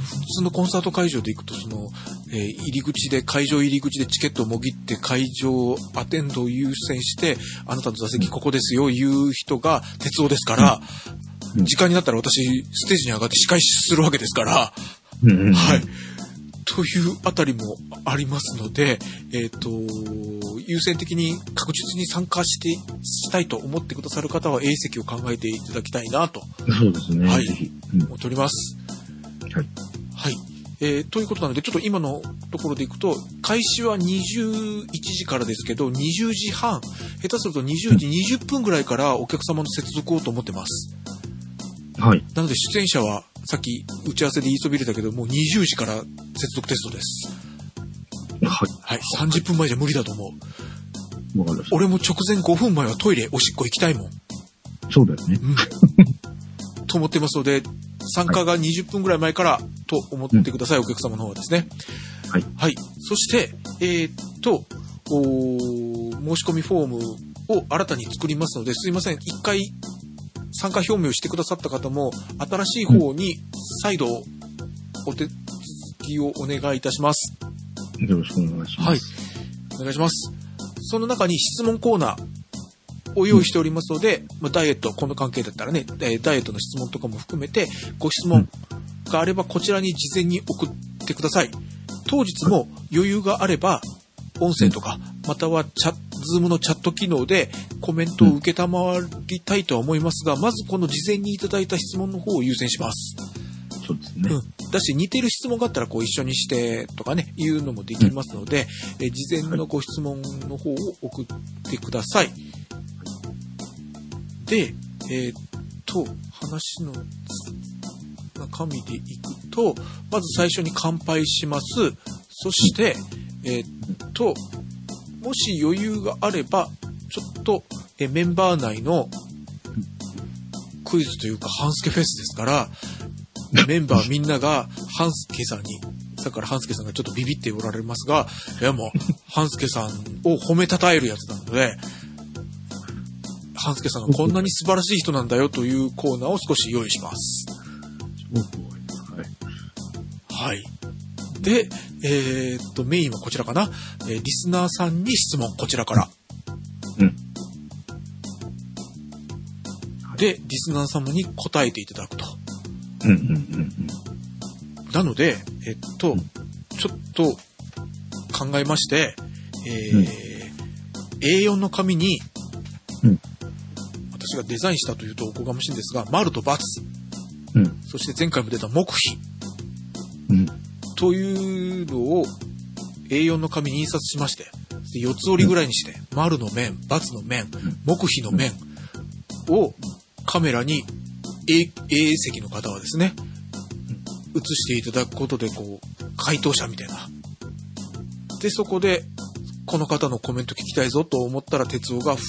通のコンサート会場で行くとその、入り口で会場入り口でチケットをもぎって会場アテンドを優先してあなたの座席ここですよ言う人が鉄道ですから、うん、時間になったら私ステージに上がって司会するわけですから、うん、はいというあたりもありますので、優先的に確実に参加したいと思ってくださる方は A 席を考えていただきたいなと。そうですね。はい。思っております。はい。はい。ということなので、ちょっと今のところでいくと、開始は21時からですけど、20時半、下手すると20時20分ぐらいからお客様の接続をと思ってます。はい。なので出演者は、さっき打ち合わせで言いそびれたけど、もう20時から接続テストです。はい。はい。30分前じゃ無理だと思う。わかりました。俺も直前5分前はトイレ、おしっこ行きたいもん。そうだよね。うん。と思ってますので、参加が20分ぐらい前からと思ってください、はい、お客様の方はですね。はい。はい。そして、申し込みフォームを新たに作りますので、すいません。一回、参加表明をしてくださった方も新しい方に再度お手続きをお願いいたします。よろしくお願いします。はい、お願いします。その中に質問コーナーを用意しておりますので、まあ、ダイエットこの関係だったらね、ダイエットの質問とかも含めてご質問があればこちらに事前に送ってください。当日も余裕があれば音声とかまたはZoom のチャット機能でコメントを受けたまわりたいとは思いますが、まずこの事前にいただいた質問の方を優先します。そうですね。うん、だし似てる質問があったらこう一緒にしてとかねいうのもできますので、事前のご質問の方を送ってください。はい、で、話の中身でいくと、まず最初に乾杯します。そして、もし余裕があれば、ちょっとメンバー内のクイズというか、半助フェスですから、メンバーみんなが半助さんに、さっきから半助さんがちょっとビビっておられますが、いやもう、半助さんを褒めたたえるやつなので、半助さんがこんなに素晴らしい人なんだよというコーナーを少し用意します。はい。で、メインはこちらかな、リスナーさんに質問、こちらから。うん。で、リスナー様に答えていただくと。うんうんうんうん。なので、ちょっと考えまして、A4 の紙に、うん、私がデザインしたというとおこがましいんですが、丸と×。うん。そして前回も出た黙秘。うん。というのを A4 の紙に印刷しまして、4つ折りぐらいにして、丸の面、×の面、黙秘の面をカメラに A 席の方はですね、映していただくことで、こう、回答者みたいな。で、そこで、この方のコメント聞きたいぞと思ったら、哲夫が振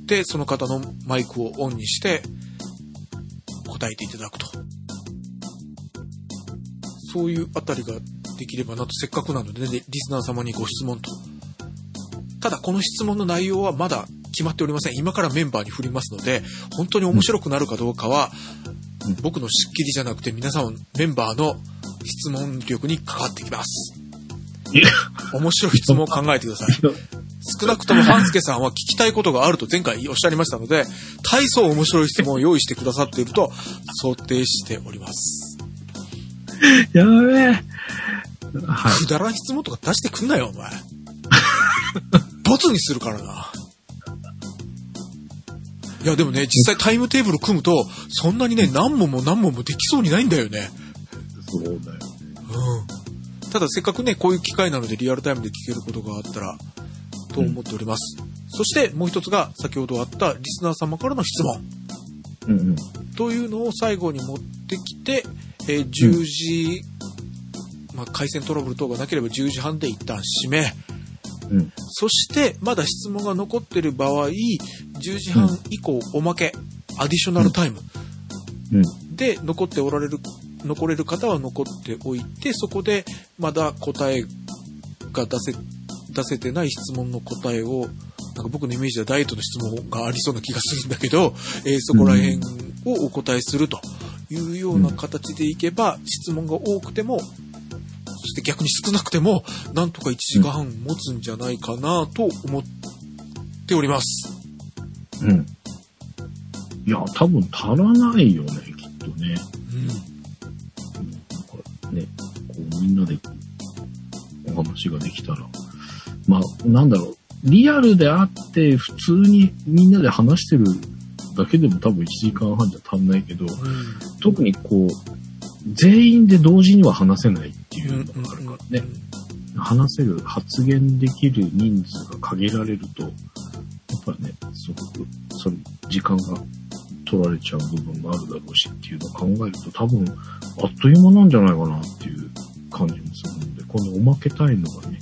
って、その方のマイクをオンにして、答えていただくと。そういうあたりができればなと、せっかくなので、ね、リスナー様にご質問と。ただこの質問の内容はまだ決まっておりません。今からメンバーに振りますので、本当に面白くなるかどうかは、僕のしっきりじゃなくて皆さんメンバーの質問力にかかってきます。面白い質問を考えてください。少なくとも半助さんは聞きたいことがあると前回おっしゃりましたので、大層面白い質問を用意してくださっていると想定しております。やべえ、はい。くだらん質問とか出してくんなよ、お前。ボツにするからな。いや、でもね、実際タイムテーブル組むと、そんなにね、何問も何問もできそうにないんだよね。そうだよね。うん。ただ、せっかくね、こういう機会なので、リアルタイムで聞けることがあったら、と思っております。うん、そして、もう一つが、先ほどあった、リスナー様からの質問。うんうん。というのを最後に持ってきて、10時、まあ、回線トラブル等がなければ10時半で一旦閉め、うん、そしてまだ質問が残ってる場合10時半以降おまけ、うん、アディショナルタイム、うんうん、で残れる方は残っておいて、そこでまだ答えが出せ出せてない質問の答えを、なんか僕のイメージではダイエットの質問がありそうな気がするんだけど、そこら辺をお答えするというような形でいけば、質問が多くても、そして逆に少なくても、なんとか1時間半持つんじゃないかなと思っております。うん。いや、多分足らないよね、きっとね。うん。なんかね、こうみんなでお話ができたら、まあ、なんだろう、リアルであって普通にみんなで話してるだけでも多分1時間半じゃ足んないけど、うん、特にこう、全員で同時には話せないっていうのがあるからね。うん、話せる、発言できる人数が限られると、やっぱりね、すごく、その時間が取られちゃう部分があるだろうしっていうのを考えると、多分、あっという間なんじゃないかなっていう感じもするので、このおまけタイムがね、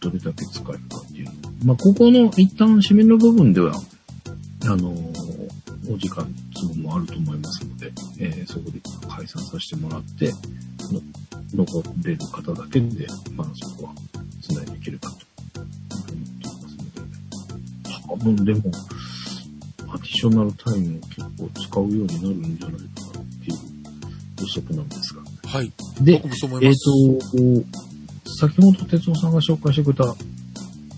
どれだけ使えるかっていうの。まあ、ここの一旦締めの部分では、お時間都合もあると思いますので、そこで解散させてもらって、残れる方だけで、まあ、そこは繋いでいけるかと思っていますので、多分でも、アディショナルタイムを結構使うようになるんじゃないかなっていう予測なんですが。はい。で、先ほど哲夫さんが紹介してくれた、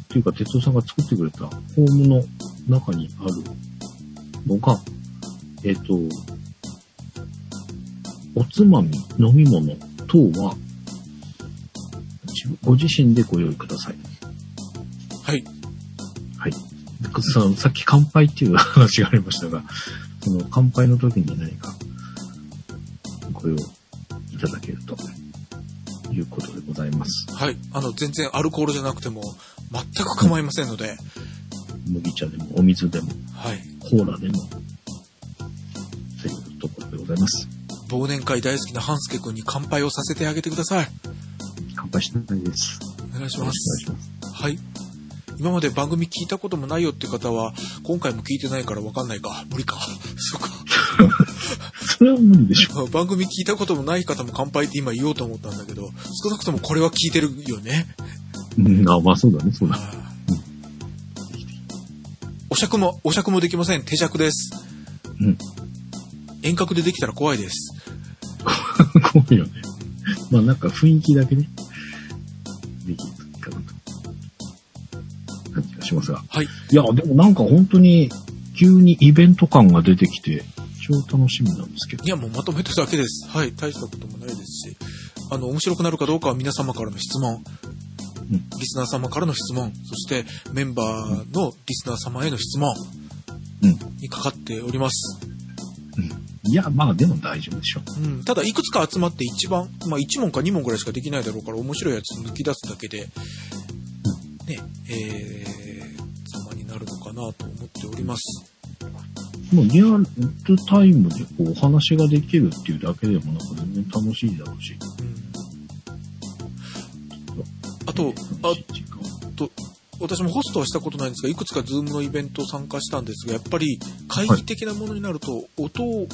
というか哲夫さんが作ってくれたホームの中にある、が、おつまみ、飲み物等は、ご自身でご用意ください。はい。はい。さっき乾杯っていう話がありましたが、その乾杯の時に何かご用意いただけるということでございます。はい。全然アルコールじゃなくても全く構いませんので、麦茶でもお水でも、はい、コーラでもというところでございます。忘年会大好きなハンスケ君に乾杯をさせてあげてください。乾杯してないです。お願いします。はい。今まで番組聞いたこともないよって方は今回も聞いてないから分かんないか。無理か。そうか。それは無理でしょ。番組聞いたこともない方も乾杯って今言おうと思ったんだけど、少なくともこれは聞いてるよね。あ、まあそうだね、そうだ。お酌もできません。手酌です。うん。遠隔でできたら怖いです。怖いよね。まあなんか雰囲気だけね、できるかなと感じがしますが。はい。いやでもなんか本当に急にイベント感が出てきて超楽しみなんですけど。いやもうまとめただけです。はい。大したこともないですし、面白くなるかどうかは皆様からの質問。リスナー様からの質問、そしてメンバーのリスナー様への質問にかかっております。うん、いや、まあでも大丈夫でしょう。うん、ただ、いくつか集まって1問か2問ぐらいしかできないだろうから、面白いやつ抜き出すだけで、ね、様になるのかなと思っております。もうリアルタイムでこうお話ができるっていうだけでもなんか全然楽しいだろうし。あと、私もホストはしたことないんですが、いくつか Zoom のイベント参加したんですが、やっぱり会議的なものになると、音を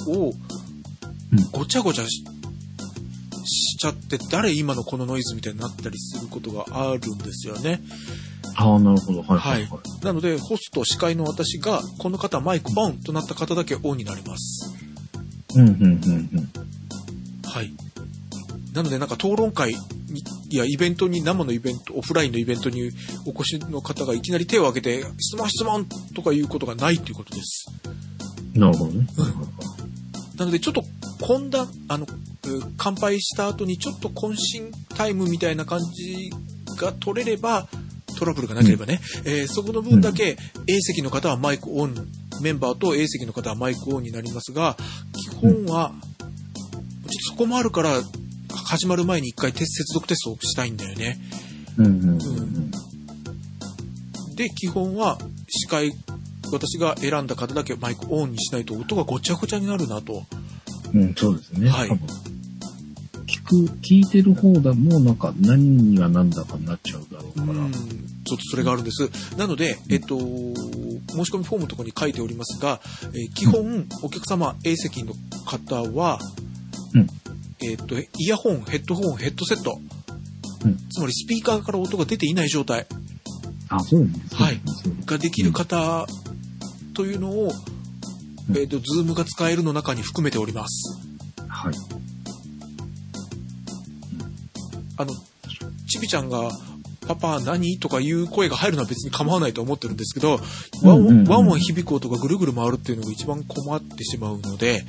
ごちゃごちゃ しちゃって、誰今のこのノイズみたいになったりすることがあるんですよね。ああ、なるほど。はい、はいはい。なので、ホスト、司会の私が、この方マイクオンとなった方だけオンになります。うん、うん、うん、うん。はい。なので、なんか討論会、いやイベントに生のイベントオフラインのイベントにお越しの方がいきなり手を挙げて質問とかいうことがないということです。なるほどね、うん、なのでちょっと懇談乾杯した後にちょっと懇親タイムみたいな感じが取れればトラブルがなければね、うん、そこの分だけ A 席の方はマイクオン、メンバーと A 席の方はマイクオンになりますが、基本はちょっとそこもあるから始まる前に一回接続テストをしたいんだよね、うんうんうんうん、で基本は司会私が選んだ方だけマイクオンにしないと音がごちゃごちゃになるなと、うん、そうですね、はい、多分聞いてる方だもうなんか何が何だかになっちゃうだろうから、うん、ちょっとそれがあるんです。なので、申し込みフォームのところに書いておりますが、基本お客様 A 席の方は、うん、イヤホン、ヘッドホン、ヘッドセット、うん、つまりスピーカーから音が出ていない状態、あ、そうなんですね、はい、ができる方というのを、うん、Zoom が使えるの中に含めております。はい。ちびちゃんがパパ何とかいう声が入るのは別に構わないと思ってるんですけど、ワンワン響く音がぐるぐる回るっていうのが一番困ってしまうので、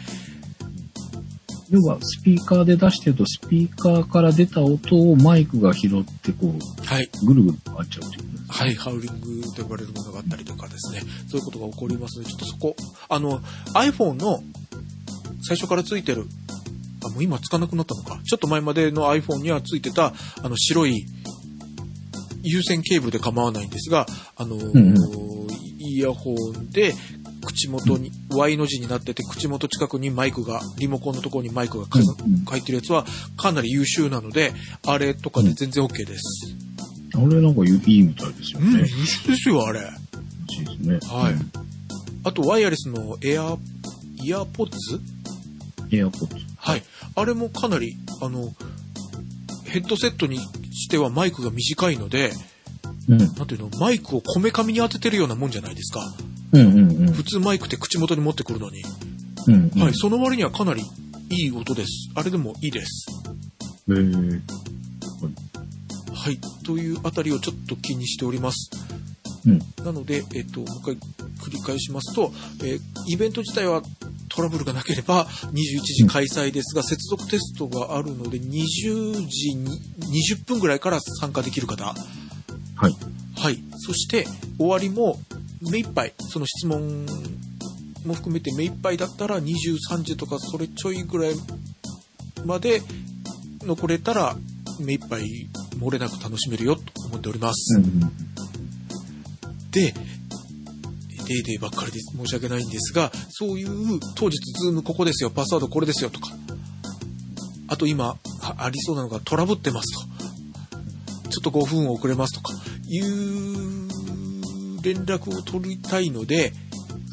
要はスピーカーで出してるとスピーカーから出た音をマイクが拾ってこう、はい、ぐるぐる回っちゃうということですね。はい、ハウリングと呼ばれるものがあったりとかですね、そういうことが起こりますので、ちょっとそこiPhone の最初からついてる、あ、もう今つかなくなったのか、ちょっと前までの iPhone にはついてた白い有線ケーブルで構わないんですが、イヤホンで口元に Y の字になってて、口元近くにマイクが、リモコンのところにマイクが入ってるやつはかなり優秀なので、あれとかで全然 OK です。あれなんかいいみたいですよね。うん、優秀ですよあれ。優秀ですね。はい。あとワイヤレスのイヤーポッズ？イヤーポッズ。はい。あれもかなりヘッドセットにしてはマイクが短いので、うん、なんていうの、マイクをこめかみに当ててるようなもんじゃないですか。うんうんうん、普通マイクって口元に持ってくるのに、うんうん、はい、その割にはかなりいい音です。あれでもいいです。はい、というあたりをちょっと気にしております。うん、なので、もう一回繰り返しますと、イベント自体はトラブルがなければ21時開催ですが、接続テストがあるので20時に20分ぐらいから参加できる方。はい。はい。そして終わりも目いっぱい、その質問も含めて目いっぱいだったら23時とかそれちょいぐらいまで残れたら目いっぱい漏れなく楽しめるよと思っております。うんうん、で、デーデーばっかりで申し訳ないんですが、そういう当日ズームここですよ、パスワードこれですよとか、あと今ありそうなのがトラブってますと、ちょっと5分遅れますとかいう連絡を取りたいので、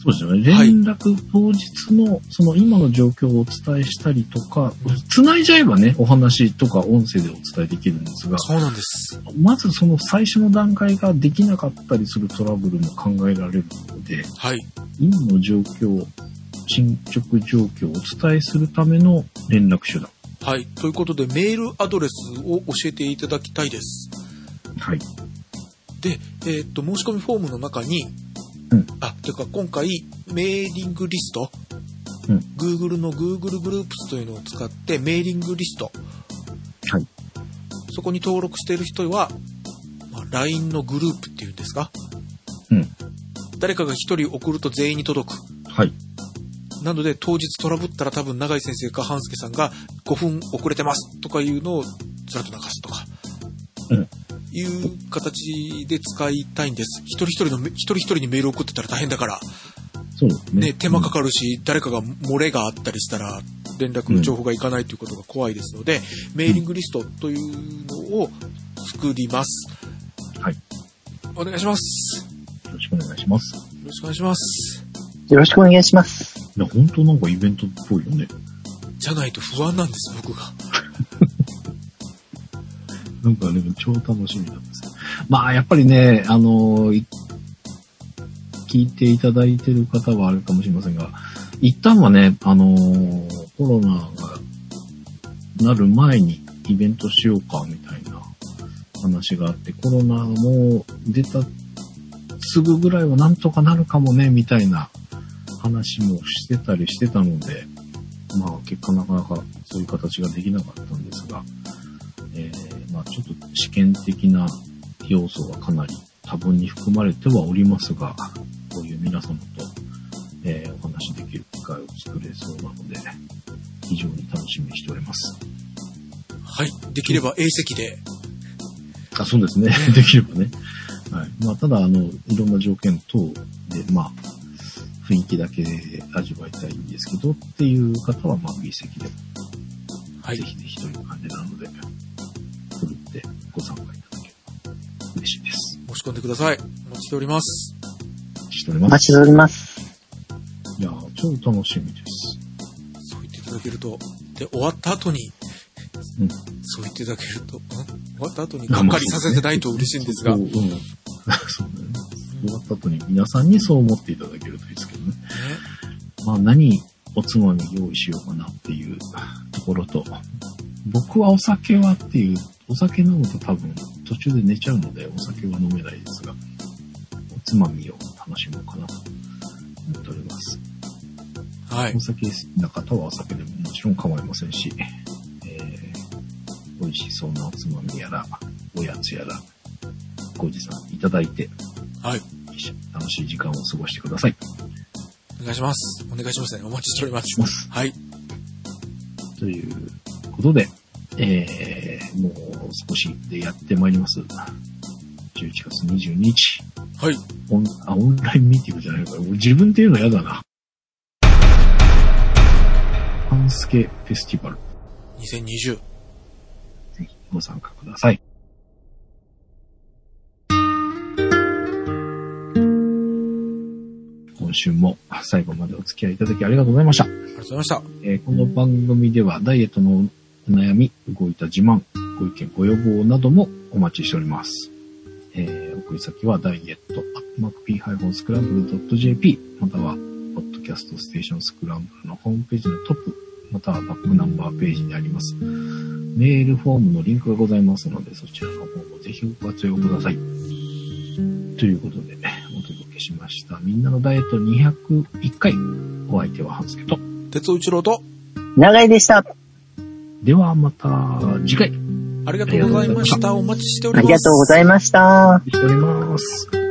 そうですよね。連絡当日の、はい、その今の状況をお伝えしたりとか、繋いじゃえばね、お話とか音声でお伝えできるんですが、そうなんです。まずその最初の段階ができなかったりするトラブルも考えられるので、はい、今の状況、進捗状況をお伝えするための連絡手段。はい。ということで、メールアドレスを教えていただきたいです。はい。で、申し込みフォームの中に、うん、あ、というか今回メーリングリスト、うん、Google の Google グループスというのを使ってメーリングリスト、はい、そこに登録している人は、まあ、LINE のグループっていうんですか、うん、誰かが一人送ると全員に届く、はい、なので当日トラブったら多分永井先生か半助さんが5分遅れてますとかいうのをずらっと流すとか、うんいう形で使いたいんです。一人一人にメール送ってたら大変だから。そうですね。ね、手間かかるし、うん、誰かが漏れがあったりしたら連絡の情報がいかないということが怖いですので、うん、メーリングリストというのを作ります。はい。お願いします。よろしくお願いします。よろしくお願いします。よろしくお願いします。いや、本当なんかイベントっぽいよね。じゃないと不安なんです、僕が。なんかね、超楽しみなんです。まあ、やっぱりね、聞いていただいてる方はあるかもしれませんが、一旦はね、コロナがなる前にイベントしようか、みたいな話があって、コロナも出たすぐぐらいはなんとかなるかもね、みたいな話もしてたりしてたので、まあ、結果なかなかそういう形ができなかったんですが、まあ、ちょっと試験的な要素はかなり多分に含まれてはおりますが、こういう皆様と、お話できる機会を作れそうなので、非常に楽しみにしております。はい。できれば A 席で。あ、そうですね。できればね。はい。まあ、ただ、いろんな条件等で、まあ、雰囲気だけ味わいたいんですけどっていう方は、まあ、B 席で。はい。ぜひぜひという感じなので。でご参加いただければ嬉しいです。申し込んでください。お待ちしております。お待ちしております。いやー、超楽しみです。そう言っていただけると、で終わった後に、うん、そう言っていただけると、終わった後にがっかりさせてないと嬉しいんですが。そうね。終わった後に皆さんにそう思っていただけるといいですけどね。まあ何おつまみ用意しようかなっていうところと、僕はお酒はっていう、お酒飲むと多分途中で寝ちゃうのでお酒は飲めないですが、おつまみを楽しもうかなと思っております。はい。お酒好きな方はお酒でももちろん構いませんし、美味しそうなおつまみやらおやつやらご持参いただいて、はい、一緒に楽しい時間を過ごしてください。お願いします。お願いしますね。お待ちしております。はい。ということで、もう少しでやってまいります。11月22日。はい。オンラインミーティングじゃないから、自分っていうのやだな。パンスケフェスティバル2020。ぜひご参加ください。今週も最後までお付き合いいただきありがとうございました。ありがとうございました。この番組ではダイエットのお悩み、動いた自慢、ご意見、ご要望などもお待ちしております。送り先はdiet@p-scramble.jp またはポッドキャストステーションスクランブルのホームページのトップまたはバックナンバーページにありますメールフォームのリンクがございますので、そちらの方もぜひご活用ください。ということで、しました。みんなのダイエット201回。お相手は半助と鉄尾一郎と長井でした。ではまた次回。ありがとうございました。お待ちしております。ありがとうございました。しております。